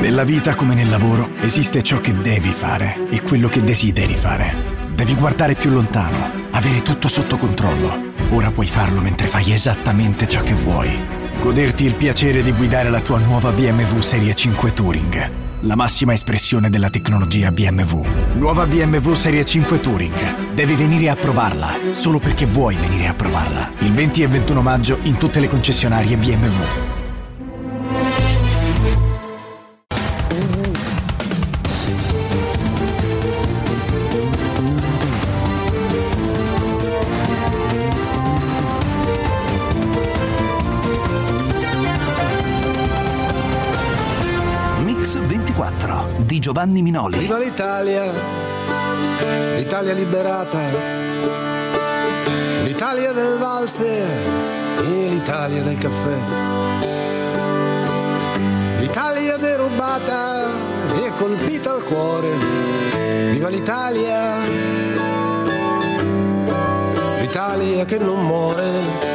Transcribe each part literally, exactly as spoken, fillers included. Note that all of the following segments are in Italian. Nella vita come nel lavoro esiste ciò che devi fare e quello che desideri fare. Devi guardare più lontano, avere tutto sotto controllo. Ora puoi farlo mentre fai esattamente ciò che vuoi. Goderti il piacere di guidare la tua nuova B M W Serie cinque Touring, la massima espressione della tecnologia B M W. Nuova B M W Serie cinque Touring. Devi venire a provarla, solo perché vuoi venire a provarla. Il venti e ventuno maggio in tutte le concessionarie B M W. Di Giovanni Minoli. Viva l'Italia, l'Italia liberata, l'Italia del valzer e l'Italia del caffè, l'Italia derubata e colpita al cuore. Viva l'Italia, l'Italia che non muore.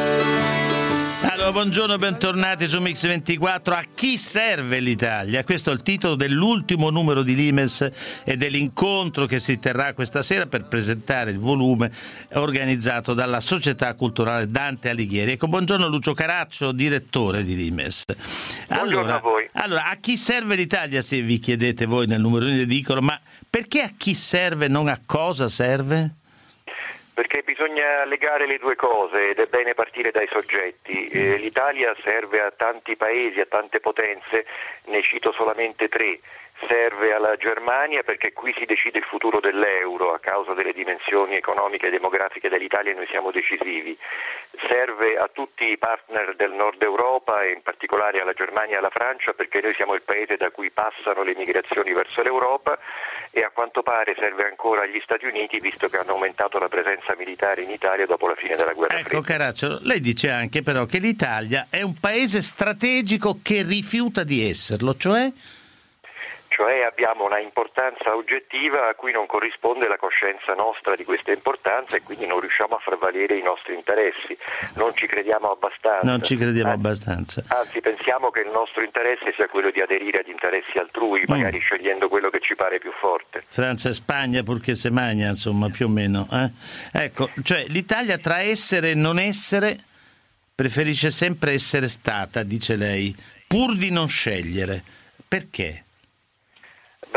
Allora, buongiorno, bentornati su Mix ventiquattro. A chi serve l'Italia? Questo è il titolo dell'ultimo numero di Limes e dell'incontro che si terrà questa sera per presentare il volume organizzato dalla Società Culturale Dante Alighieri. Ecco, buongiorno Lucio Caracciolo, direttore di Limes. Allora, buongiorno a voi. Allora, a chi serve l'Italia, se vi chiedete voi nel numero in edicolo, ma perché a chi serve, non a cosa serve? Perché bisogna legare le due cose ed è bene partire dai soggetti. Eh, L'Italia serve a tanti paesi, a tante potenze, ne cito solamente tre. Serve alla Germania perché qui si decide il futuro dell'euro, a causa delle dimensioni economiche e demografiche dell'Italia noi siamo decisivi. Serve a tutti i partner del Nord Europa e in particolare alla Germania e alla Francia perché noi siamo il paese da cui passano le migrazioni verso l'Europa, e a quanto pare serve ancora agli Stati Uniti visto che hanno aumentato la presenza militare in Italia dopo la fine della guerra fredda. Ecco Caracciolo, lei dice anche però che l'Italia è un paese strategico che rifiuta di esserlo, cioè? Cioè abbiamo una importanza oggettiva a cui non corrisponde la coscienza nostra di questa importanza e quindi non riusciamo a far valere i nostri interessi. Non ci crediamo abbastanza. Non ci crediamo anzi, abbastanza. Anzi, pensiamo che il nostro interesse sia quello di aderire agli interessi altrui, magari mm. scegliendo quello che ci pare più forte. Francia e Spagna, purché se magna, insomma, più o meno. Eh? Ecco, cioè l'Italia tra essere e non essere preferisce sempre essere stata, dice lei, pur di non scegliere. Perché?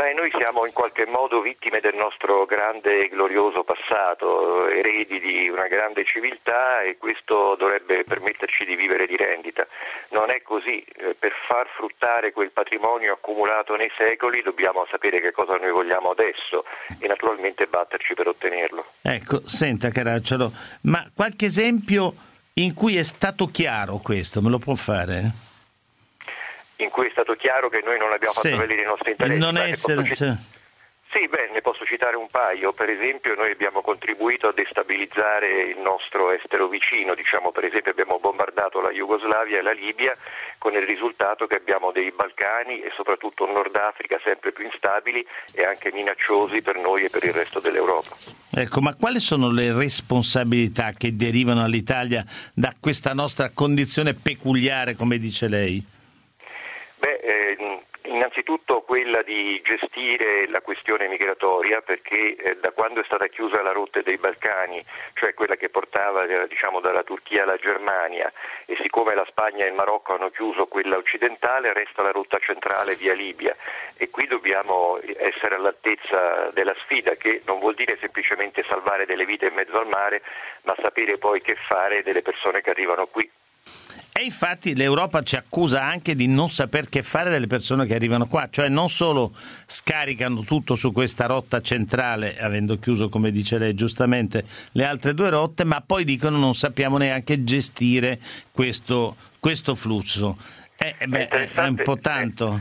Beh, noi siamo in qualche modo vittime del nostro grande e glorioso passato, eredi di una grande civiltà, e questo dovrebbe permetterci di vivere di rendita. Non è così. Per far fruttare quel patrimonio accumulato nei secoli dobbiamo sapere che cosa noi vogliamo adesso e naturalmente batterci per ottenerlo. Ecco, senta Caracciolo, ma qualche esempio in cui è stato chiaro questo, me lo può fare? In cui è stato chiaro che noi non abbiamo fatto sì. valere i nostri interessi. Non beh, essere... cit... cioè... Sì, beh, ne posso citare un paio. Per esempio noi abbiamo contribuito a destabilizzare il nostro estero vicino, diciamo per esempio abbiamo bombardato la Jugoslavia e la Libia con il risultato che abbiamo dei Balcani e soprattutto un Nord Africa sempre più instabili e anche minacciosi per noi e per il resto dell'Europa. Ecco, ma quali sono le responsabilità che derivano all'Italia da questa nostra condizione peculiare, come dice lei? Beh, eh, innanzitutto quella di gestire la questione migratoria, perché eh, da quando è stata chiusa la rotta dei Balcani, cioè quella che portava eh, diciamo dalla Turchia alla Germania, e siccome la Spagna e il Marocco hanno chiuso quella occidentale, resta la rotta centrale via Libia, e qui dobbiamo essere all'altezza della sfida, che non vuol dire semplicemente salvare delle vite in mezzo al mare, ma sapere poi che fare delle persone che arrivano qui. E infatti l'Europa ci accusa anche di non saper che fare delle persone che arrivano qua, cioè non solo scaricano tutto su questa rotta centrale, avendo chiuso, come dice lei giustamente, le altre due rotte, ma poi dicono non sappiamo neanche gestire questo, questo flusso. Eh, beh, è, è un po' tanto.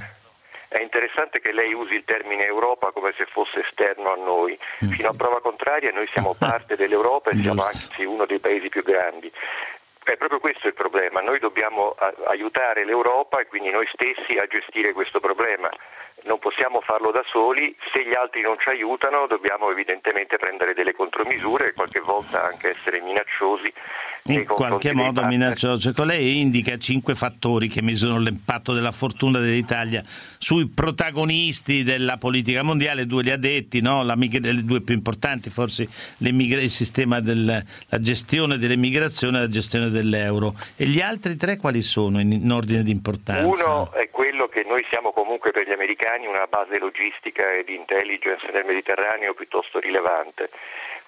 È interessante che lei usi il termine Europa come se fosse esterno a noi. Fino a prova contraria noi siamo parte dell'Europa e siamo anzi uno dei paesi più grandi. È proprio questo il problema, noi dobbiamo aiutare l'Europa e quindi noi stessi a gestire questo problema, non possiamo farlo da soli, se gli altri non ci aiutano dobbiamo evidentemente prendere delle contromisure e qualche volta anche essere minacciosi in qualche modo minaccioso. Cioè, lei indica cinque fattori che misurano l'impatto della fortuna dell'Italia sui protagonisti della politica mondiale. Due li ha detti, no? La mig- le due più importanti forse, le mig- il sistema della gestione dell'emigrazione e la gestione dell'euro. E gli altri tre quali sono in, in ordine di importanza? Uno è quello che noi siamo comunque per gli americani una base logistica e di intelligence nel Mediterraneo piuttosto rilevante.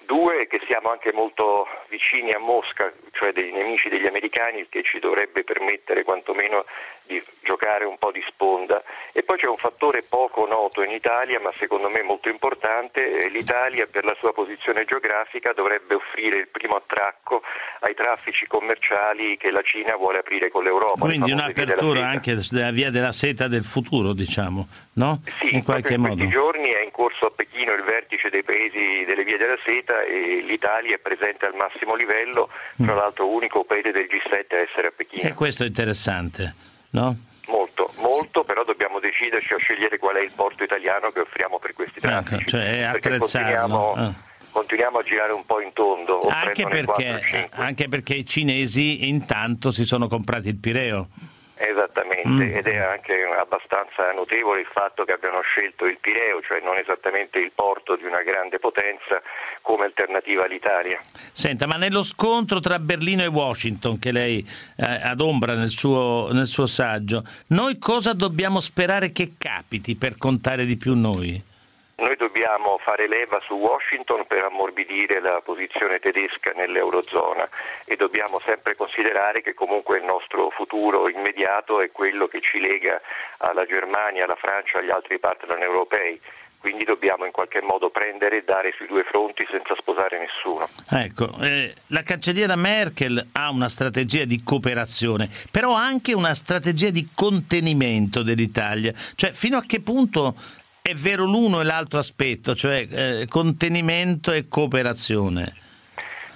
Due, che siamo anche molto vicini a Mosca, cioè dei nemici degli americani, il che ci dovrebbe permettere quantomeno di giocare un po' di sponda. E poi c'è un fattore poco noto in Italia, ma secondo me molto importante: l'Italia per la sua posizione geografica dovrebbe offrire il primo attracco ai traffici commerciali che la Cina vuole aprire con l'Europa. Quindi un'apertura anche della via della seta del futuro, diciamo, no? Sì, in qualche modo. In questi giorni è in corso a Pechino il vertice dei paesi delle vie della seta e l'Italia è presente al massimo livello, tra l'altro unico paese del G sette a essere a Pechino. E questo è interessante, no? Molto, molto, però dobbiamo deciderci a scegliere qual è il porto italiano che offriamo per questi traffici. Ecco, cioè attrezzarlo. Ah. Continuiamo a girare un po' in tondo. Anche perché, anche perché i cinesi intanto si sono comprati il Pireo. Esattamente, mm. ed è anche abbastanza notevole il fatto che abbiano scelto il Pireo, cioè non esattamente il porto di una grande potenza, come alternativa all'Italia. Senta, ma nello scontro tra Berlino e Washington, che lei eh, adombra nel suo, nel suo saggio, noi cosa dobbiamo sperare che capiti per contare di più noi? Noi dobbiamo fare leva su Washington per ammorbidire la posizione tedesca nell'eurozona e dobbiamo sempre considerare che comunque il nostro futuro immediato è quello che ci lega alla Germania, alla Francia, agli altri partner europei. Quindi dobbiamo in qualche modo prendere e dare sui due fronti senza sposare nessuno. Ecco, eh, la cancelliera Merkel ha una strategia di cooperazione, però anche una strategia di contenimento dell'Italia. Cioè, fino a che punto è vero l'uno e l'altro aspetto, cioè eh, contenimento e cooperazione?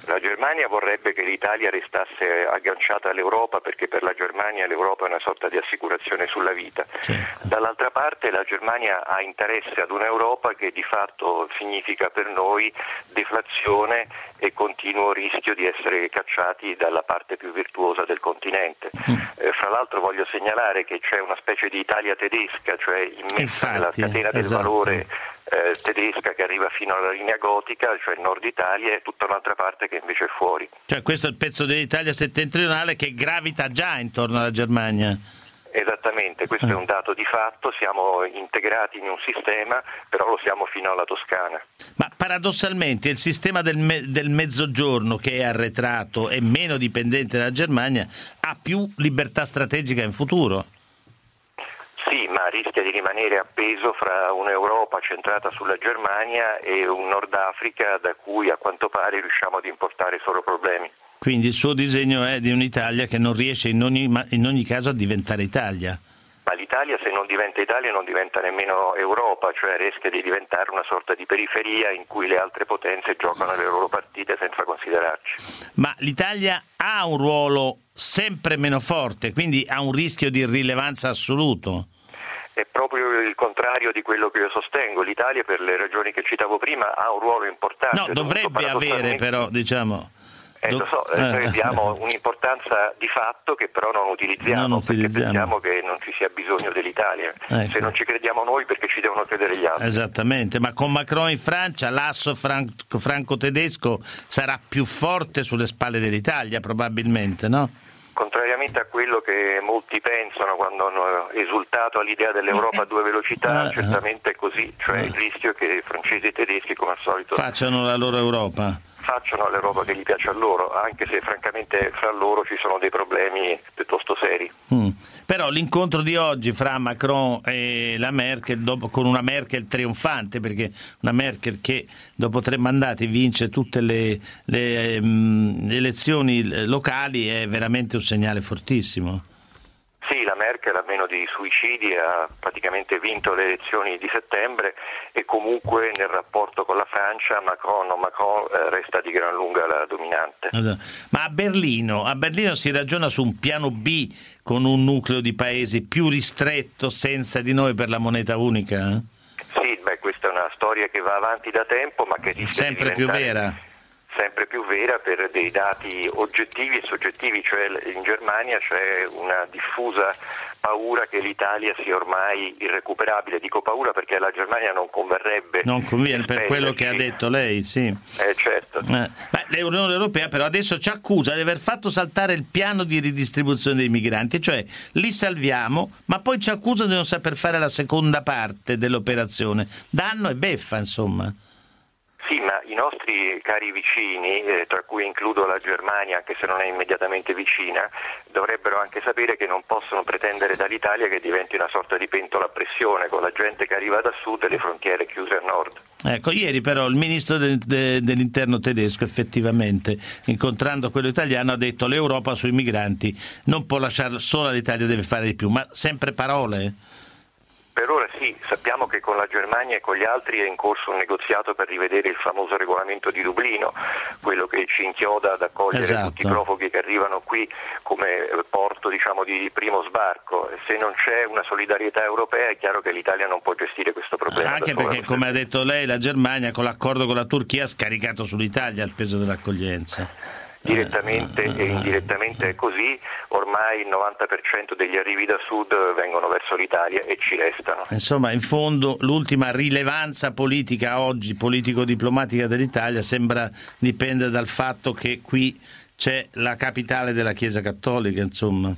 La Germania vorrebbe che l'Italia restasse agganciata all'Europa perché per la Germania l'Europa è una sorta di assicurazione sulla vita. Certo. Dall'altra parte la Germania ha interesse ad un'Europa che di fatto significa per noi deflazione e continuo rischio di essere cacciati dalla parte più virtuosa del continente. Mm. Eh, fra l'altro voglio segnalare che c'è una specie di Italia tedesca, cioè immessa Infatti, nella catena del esatto. valore eh, tedesca che arriva fino alla linea gotica, cioè il nord Italia, e tutta un'altra parte che invece fuori. Cioè questo è il pezzo dell'Italia settentrionale che gravita già intorno alla Germania. Esattamente, questo eh. è un dato di fatto, siamo integrati in un sistema, però lo siamo fino alla Toscana. Ma paradossalmente il sistema del, me- del mezzogiorno, che è arretrato e meno dipendente dalla Germania, ha più libertà strategica in futuro? Sì, ma rischia di rimanere appeso fra un'Europa centrata sulla Germania e un Nord Africa da cui a quanto pare riusciamo ad importare solo problemi. Quindi il suo disegno è di un'Italia che non riesce in ogni, in ogni caso a diventare Italia. Ma l'Italia, se non diventa Italia, non diventa nemmeno Europa, cioè rischia di diventare una sorta di periferia in cui le altre potenze giocano le loro partite senza considerarci. Ma l'Italia ha un ruolo sempre meno forte, quindi ha un rischio di irrilevanza assoluto? È proprio il contrario di quello che io sostengo. L'Italia, per le ragioni che citavo prima, ha un ruolo importante. No, dovrebbe avere però, diciamo... Eh, lo so, noi abbiamo un'importanza di fatto che però non utilizziamo, non utilizziamo. Perché pensiamo che non ci sia bisogno dell'Italia. Ecco. Se non ci crediamo noi, perché ci devono credere gli altri? Esattamente, ma con Macron in Francia l'asso franco-tedesco sarà più forte sulle spalle dell'Italia probabilmente, no? Contrariamente a quello che molti pensano quando hanno esultato all'idea dell'Europa a due velocità, certamente è così, cioè il rischio è che francesi e tedeschi come al solito facciano la loro Europa. Facciano l'Europa che gli piace a loro, anche se francamente fra loro ci sono dei problemi piuttosto seri. Mm. Però l'incontro di oggi fra Macron e la Merkel, dopo, con una Merkel trionfante, perché una Merkel che dopo tre mandati vince tutte le, le mh, elezioni locali, è veramente un segnale fortissimo. Sì, la Merkel a meno di suicidi ha praticamente vinto le elezioni di settembre e comunque nel rapporto con la Francia Macron o Macron resta di gran lunga la dominante. Ma a Berlino, a Berlino si ragiona su un piano B con un nucleo di paesi più ristretto senza di noi per la moneta unica? Eh? Sì, beh, questa è una storia che va avanti da tempo ma che rischia di diventare sempre più vera. sempre più vera per dei dati oggettivi e soggettivi, cioè in Germania c'è una diffusa paura che l'Italia sia ormai irrecuperabile. Dico paura perché alla Germania non converrebbe. Non conviene per quello che ha detto lei, sì. Eh, certo. Eh, L'Unione Europea però adesso ci accusa di aver fatto saltare il piano di ridistribuzione dei migranti, cioè li salviamo, ma poi ci accusa di non saper fare la seconda parte dell'operazione. Danno e beffa, insomma. Sì, ma i nostri cari vicini, eh, tra cui includo la Germania, anche se non è immediatamente vicina, dovrebbero anche sapere che non possono pretendere dall'Italia che diventi una sorta di pentola a pressione, con la gente che arriva da sud e le frontiere chiuse a nord. Ecco, ieri però il ministro de- de- dell'interno tedesco, effettivamente, incontrando quello italiano, ha detto: l'Europa sui migranti non può lasciarla sola, l'Italia deve fare di più, ma sempre parole? Per ora sì, sappiamo che con la Germania e con gli altri è in corso un negoziato per rivedere il famoso regolamento di Dublino, quello che ci inchioda ad accogliere, esatto, tutti i profughi che arrivano qui come porto, diciamo, di primo sbarco. Se non c'è una solidarietà europea è chiaro che l'Italia non può gestire questo problema. Anche perché, come ha detto lei, la Germania con l'accordo con la Turchia ha scaricato sull'Italia il peso dell'accoglienza. Direttamente e indirettamente è così, ormai il novanta per cento degli arrivi da sud vengono verso l'Italia e ci restano. Insomma, in fondo l'ultima rilevanza politica oggi, politico-diplomatica dell'Italia, sembra dipendere dal fatto che qui c'è la capitale della Chiesa Cattolica, insomma.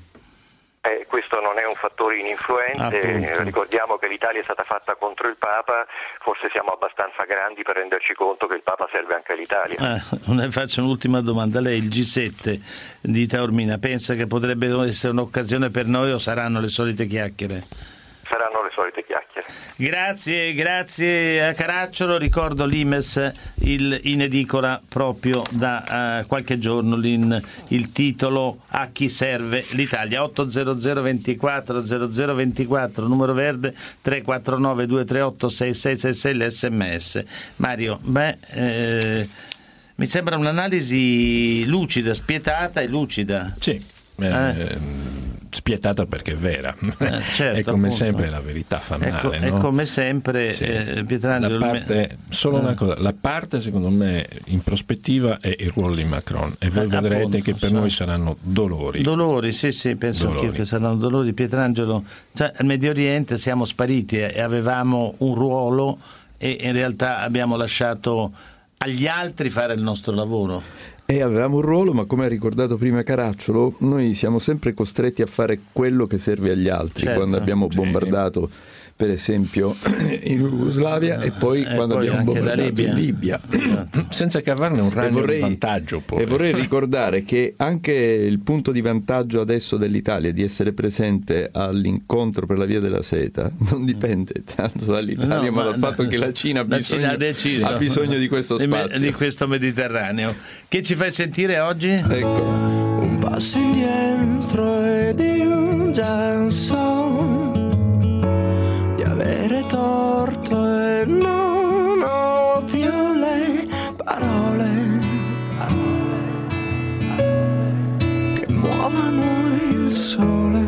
Eh, questo non è un fattore ininfluente, eh, ricordiamo che l'Italia è stata fatta contro il Papa, forse siamo abbastanza grandi per renderci conto che il Papa serve anche all'Italia. Ah, ne faccio un'ultima domanda, lei il G sette di Taormina pensa che potrebbe essere un'occasione per noi o saranno le solite chiacchiere? Saranno le solite chiacchiere. Grazie, grazie a Caracciolo. Ricordo Limes il, in edicola proprio da uh, qualche giorno l'in, il titolo A chi serve l'Italia. Otto zero zero ventiquattro zero zero ventiquattro numero verde, tre quattro nove due tre otto sei sei sei sei l'esse emme esse. Mario, beh, eh, mi sembra un'analisi lucida, spietata e lucida. Sì, eh, eh. spietata perché è vera, eh, certo, è come appunto. Sempre la verità fa male, ecco, no? È come sempre, sì. eh, Pietrangelo, la parte, solo eh. una cosa, la parte secondo me in prospettiva è il ruolo di Macron e voi eh, vedrete appunto, che per so. noi saranno dolori dolori, sì sì, penso dolori. che saranno dolori, Pietrangelo, cioè, al Medio Oriente siamo spariti e avevamo un ruolo e in realtà abbiamo lasciato agli altri fare il nostro lavoro. E avevamo un ruolo, ma come ha ricordato prima Caracciolo, noi siamo sempre costretti a fare quello che serve agli altri, certo, quando abbiamo bombardato, sì, per esempio in Jugoslavia e poi e quando poi abbiamo bombardato Libia. in Libia, esatto, senza cavarne un ragno vorrei, di vantaggio poi. E vorrei ricordare che anche il punto di vantaggio adesso dell'Italia di essere presente all'incontro per la Via della Seta non dipende tanto dall'Italia, no, ma, ma dal no, fatto che la Cina ha bisogno, Cina ha deciso, ha bisogno di questo spazio, di questo Mediterraneo. Che ci fai sentire oggi? Ecco. Un passo indietro ed io già so di avere torto e non ho più le parole che muovano il sole.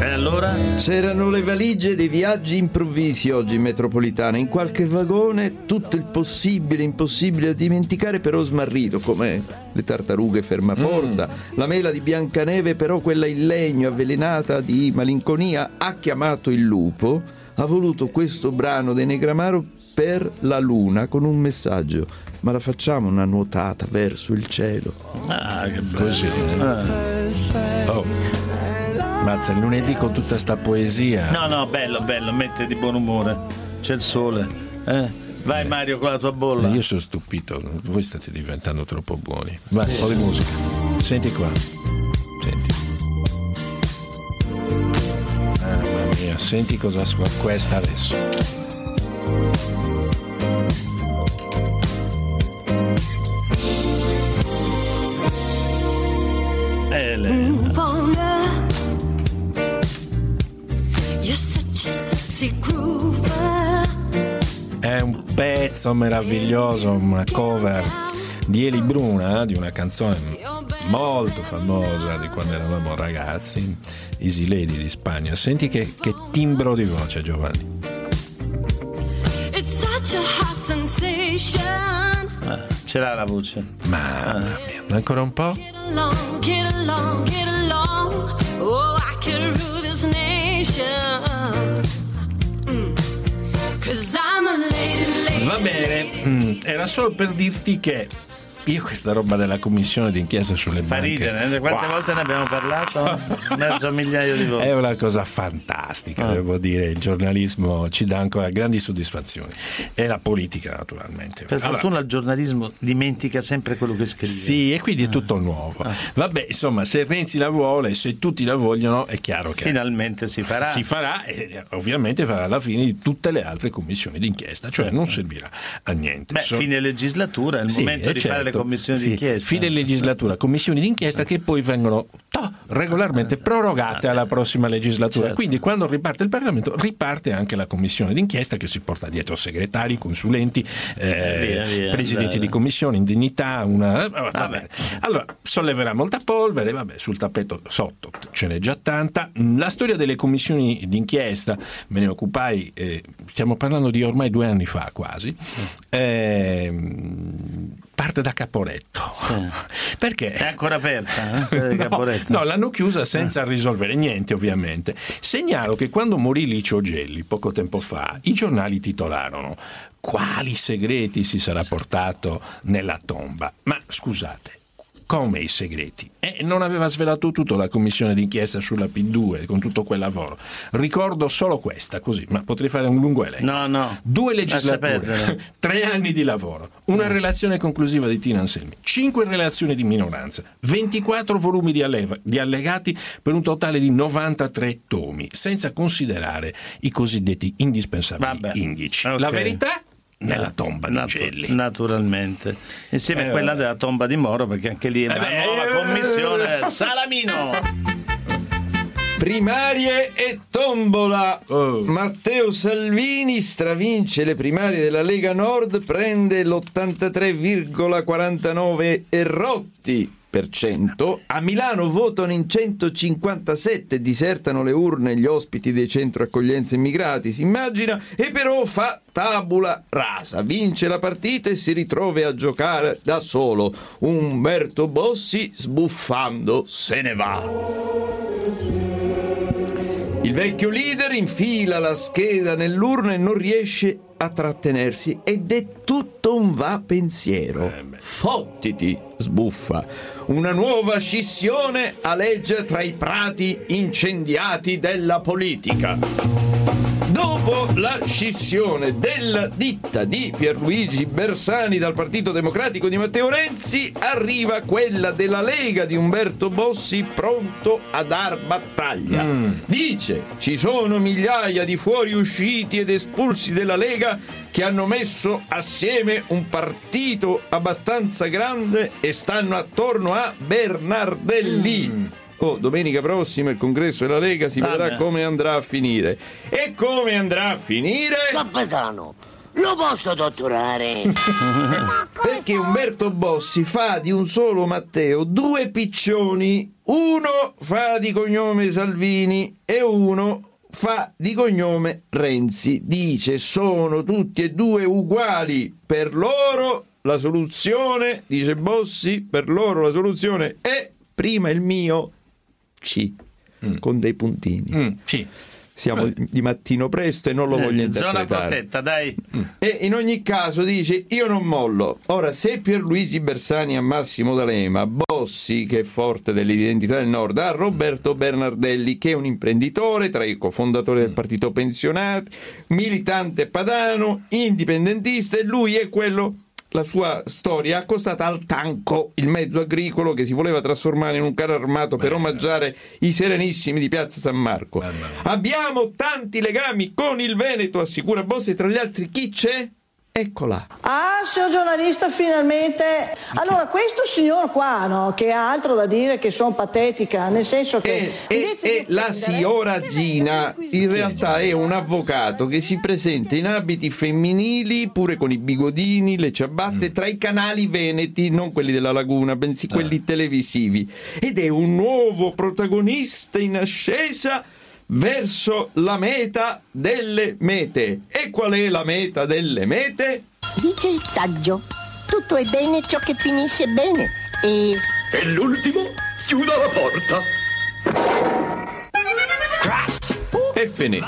E allora? C'erano le valigie dei viaggi improvvisi oggi in metropolitana, in qualche vagone tutto il possibile, impossibile da dimenticare però smarrito, come le tartarughe fermaporta, mm. la mela di Biancaneve però quella in legno avvelenata di malinconia ha chiamato il lupo, ha voluto questo brano dei Negramaro per la luna con un messaggio: ma la facciamo una nuotata verso il cielo. Ah, che così. Ah. Oh. Mazza, il lunedì con tutta sta poesia. No, no, bello, bello, mette di buon umore. C'è il sole. Eh? Vai eh, Mario con la tua bolla. Io sono stupito, voi state diventando troppo buoni. Vai, un po' di musica. Senti qua. Senti. Ah, mamma mia, senti cosa fa questa adesso. Elena. È un pezzo meraviglioso, una cover di Eli Bruna di una canzone molto famosa di quando eravamo ragazzi, Easy Lady di Spagna. Senti che, che timbro di voce, Giovanni. It's Ah, ce l'ha la voce. Mamma mia. Ancora un po'. Va bene, era solo per dirti che io questa roba della commissione d'inchiesta sulle fa banche fa ridere, quante wow. volte ne abbiamo parlato? Mezzo migliaio di volte. È una cosa fantastica, ah. devo dire. Il giornalismo ci dà ancora grandi soddisfazioni. E la politica, naturalmente. Per allora, fortuna il giornalismo dimentica sempre quello che scrive. Sì, e quindi è tutto ah. nuovo. ah. Vabbè, insomma, se Renzi la vuole, se tutti la vogliono, è chiaro che finalmente si farà. Si farà e ovviamente farà la fine di tutte le altre commissioni d'inchiesta. Cioè non servirà a niente. Beh, so... fine legislatura, è il sì, momento di certo. fare le commissioni sì, d'inchiesta. Fine legislatura, commissioni d'inchiesta che poi vengono toh, regolarmente prorogate alla prossima legislatura. Certo. Quindi quando riparte il Parlamento riparte anche la commissione d'inchiesta, che si porta dietro segretari, consulenti, eh, via, via, presidenti dai, di commissione, indennità, una vabbè. Vabbè. Allora solleverà molta polvere, vabbè, sul tappeto sotto ce n'è già tanta. La storia delle commissioni d'inchiesta me ne occupai, eh, stiamo parlando di ormai due anni fa quasi. Eh, parte da Caporetto, sì. perché è ancora aperta, eh? no, no, l'hanno chiusa senza risolvere niente, ovviamente. Segnalo che quando morì Licio Gelli poco tempo fa, i giornali titolarono: quali segreti si sarà portato nella tomba? Ma scusate, come i segreti? E eh, non aveva svelato tutto la commissione d'inchiesta sulla P due con tutto quel lavoro. Ricordo solo questa, così, ma potrei fare un lungo elenco. No, no. Due legislature, tre anni di lavoro, una mm. relazione conclusiva di Tina Anselmi, cinque relazioni di minoranza, ventiquattro volumi di, alleva, di allegati per un totale di novantatré tomi, senza considerare i cosiddetti indispensabili Vabbè. indici. Okay. La verità? Nella tomba Nat- di Gelli, naturalmente, insieme eh, a quella della tomba di Moro, perché anche lì è una eh, nuova eh, commissione eh, Salamino. Primarie e tombola. oh. Matteo Salvini stravince le primarie della Lega Nord, prende l'ottantatré virgola quarantanove e rotti per cento. A Milano votano in centocinquantasette, disertano le urne gli ospiti dei centro accoglienza immigrati, si immagina, e però fa tabula rasa, vince la partita e si ritrova a giocare da solo. Umberto Bossi, sbuffando, se ne va. Il vecchio leader infila la scheda nell'urna e non riesce a trattenersi ed è tutto un va pensiero. Fottiti, sbuffa. Una nuova scissione aleggia tra i prati incendiati della politica. Dopo la scissione della ditta di Pierluigi Bersani dal Partito Democratico di Matteo Renzi, arriva quella della Lega di Umberto Bossi, pronto a dar battaglia. Mm. Dice: ci sono migliaia di fuoriusciti ed espulsi della Lega che hanno messo assieme un partito abbastanza grande e stanno attorno a Bernardelli. Mm. Oh, domenica prossima il congresso della Lega, si Vabbè. vedrà come andrà a finire. E come andrà a finire? Capitano, lo posso torturare? Perché Umberto Bossi fa di un solo Matteo due piccioni. Uno fa di cognome Salvini e uno fa di cognome Renzi. Dice: sono tutti e due uguali. Per loro la soluzione, dice Bossi, per loro la soluzione è prima il mio C, mm. con dei puntini. Mm, sì. Siamo di mattino presto e non lo eh, voglio interpretare. Zona protetta, dai. Mm. E in ogni caso dice: io non mollo. Ora, se Pierluigi Bersani a Massimo D'Alema, Bossi, che è forte dell'identità del Nord, a Roberto Bernardelli, che è un imprenditore, tra i cofondatori del Partito Pensionati, militante padano, indipendentista, e lui è quello... La sua storia accostata al tanco, il mezzo agricolo che si voleva trasformare in un carro armato per omaggiare i Serenissimi di Piazza San Marco. Abbiamo tanti legami con il Veneto, assicura Bossi, e tra gli altri chi c'è? Eccola. Ah, signor giornalista, finalmente. Allora, questo signor qua, no, che ha altro da dire che sono patetica, nel senso che... E, e, e la signora Gina in realtà è un avvocato che si presenta in abiti femminili, pure con i bigodini, le ciabatte, mm. tra i canali veneti, non quelli della Laguna, bensì quelli ah. televisivi. Ed è un nuovo protagonista in ascesa verso la meta delle mete. E qual è la meta delle mete? Dice il saggio: tutto è bene ciò che finisce bene. E... e l'ultimo chiuda la porta. E finì.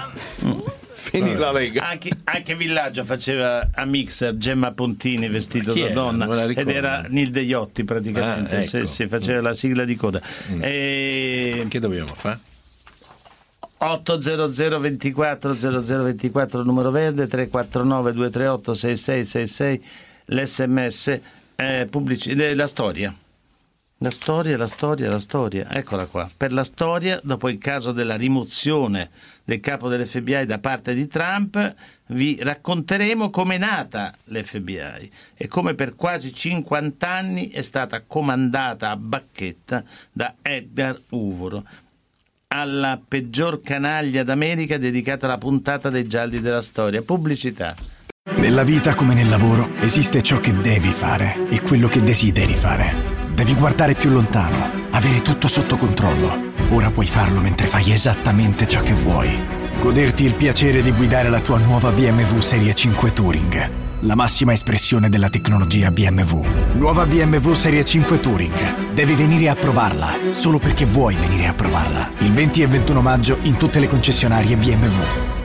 Finì la Lega. Anche, anche Villaggio faceva a Mixer Gemma Pontini vestito da donna, ed era Nilde Iotti praticamente. Ah, ecco. se, se faceva la sigla di coda. Mm. E... che dobbiamo fare? otto zero zero ventiquattro zero zero ventiquattro numero verde, tre quattro nove due tre otto sei sei sei sei l'S M S. eh, pubblici... eh, la storia. La storia, la storia, la storia, eccola qua. Per la storia, dopo il caso della rimozione del capo dell'F B I da parte di Trump, vi racconteremo come è nata l'F B I e come per quasi cinquanta anni è stata comandata a bacchetta da Edgar Hoover. Alla peggior canaglia d'America è dedicata la puntata dei gialli della storia. Pubblicità. Nella vita come nel lavoro esiste ciò che devi fare e quello che desideri fare. Devi guardare più lontano, avere tutto sotto controllo. Ora puoi farlo mentre fai esattamente ciò che vuoi. Goderti il piacere di guidare la tua nuova B M W Serie cinque Touring, la massima espressione della tecnologia B M W. Nuova B M W Serie cinque Touring. Devi venire a provarla, solo perché vuoi venire a provarla. Il venti e ventuno maggio in tutte le concessionarie B M W.